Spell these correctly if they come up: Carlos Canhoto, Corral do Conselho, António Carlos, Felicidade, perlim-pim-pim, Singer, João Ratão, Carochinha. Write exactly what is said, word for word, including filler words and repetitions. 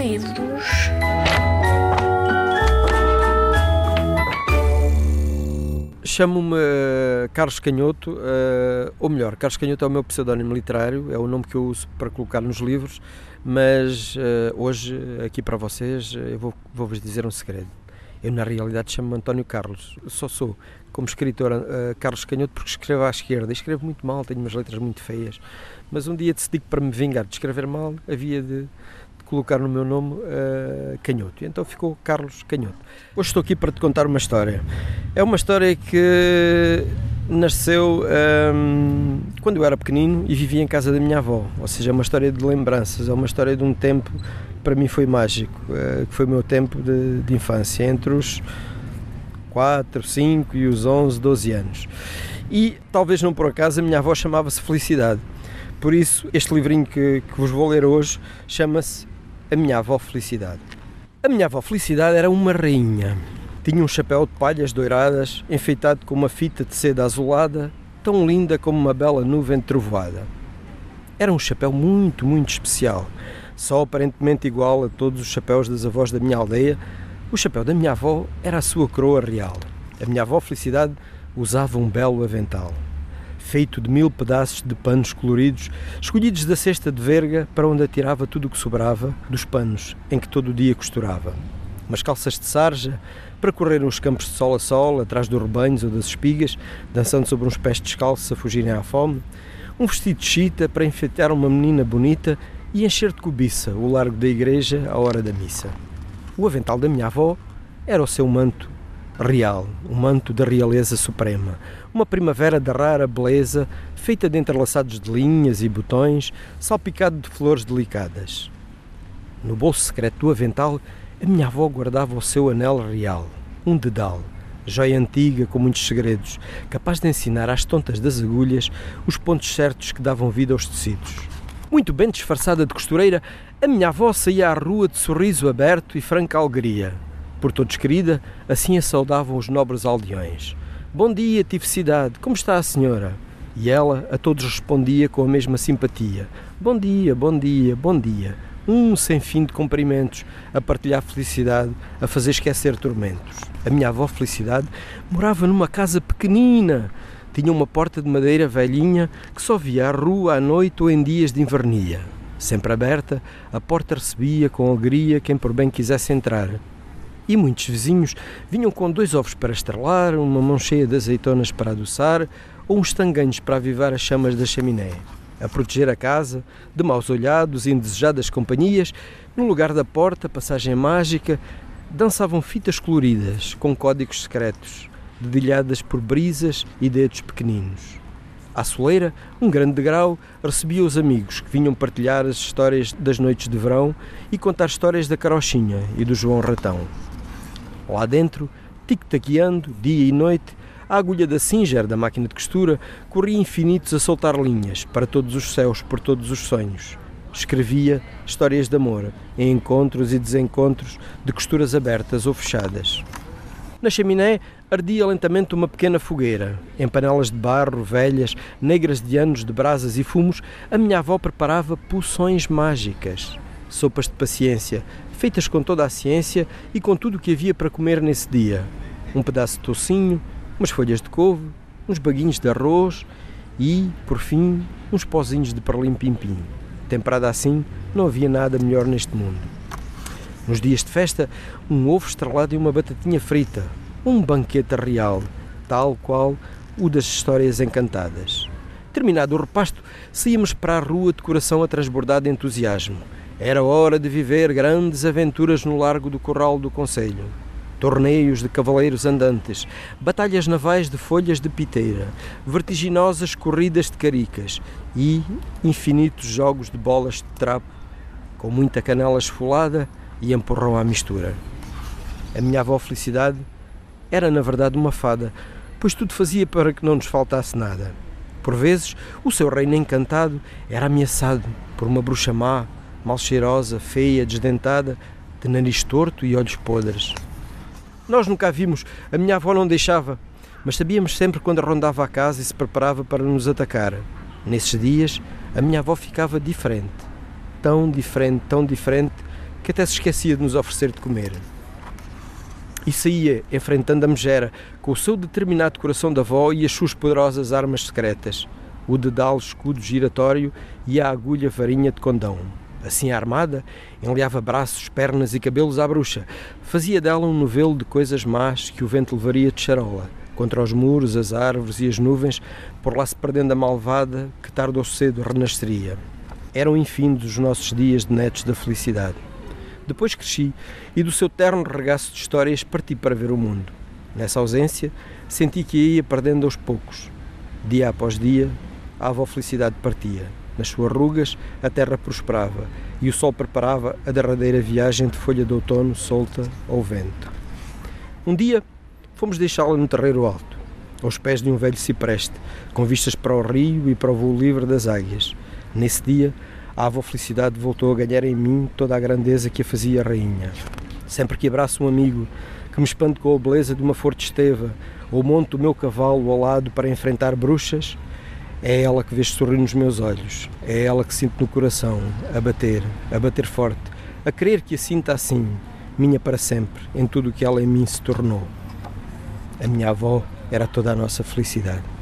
Unidos. Chamo-me Carlos Canhoto, ou melhor, Carlos Canhoto é o meu pseudónimo literário, é o nome que eu uso para colocar nos livros, mas hoje, aqui para vocês, eu vou, vou-vos dizer um segredo. Eu, na realidade, chamo-me António Carlos. Só sou, como escritor, uh, Carlos Canhoto, porque escrevo à esquerda. E escrevo muito mal, tenho umas letras muito feias. Mas um dia decidi que, para me vingar de escrever mal, havia de, de colocar no meu nome uh, Canhoto. E então ficou Carlos Canhoto. Hoje estou aqui para te contar uma história. É uma história que nasceu um, quando eu era pequenino e vivia em casa da minha avó. Ou seja, é uma história de lembranças, é uma história de um tempo que para mim foi mágico, uh, que foi o meu tempo de, de infância, entre os quatro, cinco e os onze, doze anos. E, talvez não por acaso, a minha avó chamava-se Felicidade. Por isso, este livrinho que, que vos vou ler hoje chama-se A Minha Avó Felicidade. A minha avó Felicidade era uma rainha. Tinha um chapéu de palhas douradas, enfeitado com uma fita de seda azulada, tão linda como uma bela nuvem trovoada. Era um chapéu muito, muito especial, só aparentemente igual a todos os chapéus das avós da minha aldeia. O chapéu da minha avó era a sua coroa real. A minha avó Felicidade usava um belo avental, feito de mil pedaços de panos coloridos, escolhidos da cesta de verga para onde atirava tudo o que sobrava dos panos em que todo o dia costurava. Umas calças de sarja, para correr uns campos de sol a sol, atrás dos rebanhos ou das espigas, dançando sobre uns pés descalços a fugirem à fome, um vestido de chita para enfeitar uma menina bonita e encher de cobiça o largo da igreja à hora da missa. O avental da minha avó era o seu manto real, um manto da realeza suprema, uma primavera de rara beleza, feita de entrelaçados de linhas e botões, salpicado de flores delicadas. No bolso secreto do avental, a minha avó guardava o seu anel real, um dedal, joia antiga com muitos segredos, capaz de ensinar às tontas das agulhas os pontos certos que davam vida aos tecidos. Muito bem disfarçada de costureira, a minha avó saía à rua de sorriso aberto e franca alegria. Por todos querida, assim a saudavam os nobres aldeões. Bom dia, Tificidade, como está a senhora? E ela a todos respondia com a mesma simpatia. Bom dia, bom dia, bom dia. Um sem fim de cumprimentos, a partilhar felicidade, a fazer esquecer tormentos. A minha avó Felicidade morava numa casa pequenina. Tinha uma porta de madeira velhinha que só via à rua à noite ou em dias de invernia. Sempre aberta, a porta recebia com alegria quem por bem quisesse entrar. E muitos vizinhos vinham com dois ovos para estrelar, uma mão cheia de azeitonas para adoçar ou uns tanganhos para avivar as chamas da chaminé, a proteger a casa de maus olhados e indesejadas companhias. No lugar da porta, passagem mágica, dançavam fitas coloridas com códigos secretos, dedilhadas por brisas e dedos pequeninos. À soleira, um grande degrau recebia os amigos que vinham partilhar as histórias das noites de verão e contar histórias da Carochinha e do João Ratão. Lá dentro, tic-taqueando, dia e noite, a agulha da Singer, da máquina de costura, corria infinitos a soltar linhas, para todos os céus, por todos os sonhos. Escrevia histórias de amor, em encontros e desencontros, de costuras abertas ou fechadas. Na chaminé ardia lentamente uma pequena fogueira. Em panelas de barro, velhas, negras de anos de brasas e fumos, a minha avó preparava poções mágicas. Sopas de paciência, feitas com toda a ciência e com tudo o que havia para comer nesse dia. Um pedaço de toucinho, umas folhas de couve, uns baguinhos de arroz e, por fim, uns pozinhos de perlim-pim-pim. Temperada assim, não havia nada melhor neste mundo. Nos dias de festa, um ovo estrelado e uma batatinha frita. Um banquete real, tal qual o das histórias encantadas. Terminado o repasto, saímos para a rua de coração a transbordar de entusiasmo. Era hora de viver grandes aventuras no largo do Corral do Conselho. Torneios de cavaleiros andantes, batalhas navais de folhas de piteira, vertiginosas corridas de caricas e infinitos jogos de bolas de trapo, com muita canela esfolada e empurrão à mistura. A minha avó Felicidade era, na verdade, uma fada, pois tudo fazia para que não nos faltasse nada. Por vezes, o seu reino encantado era ameaçado por uma bruxa má, mal cheirosa, feia, desdentada, de nariz torto e olhos podres. Nós nunca a vimos, a minha avó não deixava, mas sabíamos sempre quando rondava a casa e se preparava para nos atacar. Nesses dias, a minha avó ficava diferente, tão diferente, tão diferente, que até se esquecia de nos oferecer de comer. E saía, enfrentando a megera, com o seu determinado coração da avó e as suas poderosas armas secretas, o dedal escudo giratório e a agulha varinha de condão. Assim armada, enleava braços, pernas e cabelos à bruxa. Fazia dela um novelo de coisas más que o vento levaria de charola, contra os muros, as árvores e as nuvens, por lá se perdendo a malvada que tarde ou cedo renasceria. Eram infindos os nossos dias de netos da felicidade. Depois cresci e do seu terno regaço de histórias parti para ver o mundo. Nessa ausência, senti que ia perdendo aos poucos. Dia após dia, a avó Felicidade partia. Nas suas rugas, a terra prosperava e o sol preparava a derradeira viagem de folha de outono solta ao vento. Um dia, fomos deixá-la no terreiro alto, aos pés de um velho cipreste, com vistas para o rio e para o voo livre das águias. Nesse dia, a avó Felicidade voltou a ganhar em mim toda a grandeza que a fazia rainha. Sempre que abraço um amigo, que me espanto com a beleza de uma flor de esteva, ou monto o meu cavalo ao lado para enfrentar bruxas, é ela que vejo sorrir nos meus olhos, é ela que sinto no coração, a bater, a bater forte, a crer que a sinta assim, minha para sempre, em tudo o que ela em mim se tornou. A minha avó era toda a nossa felicidade.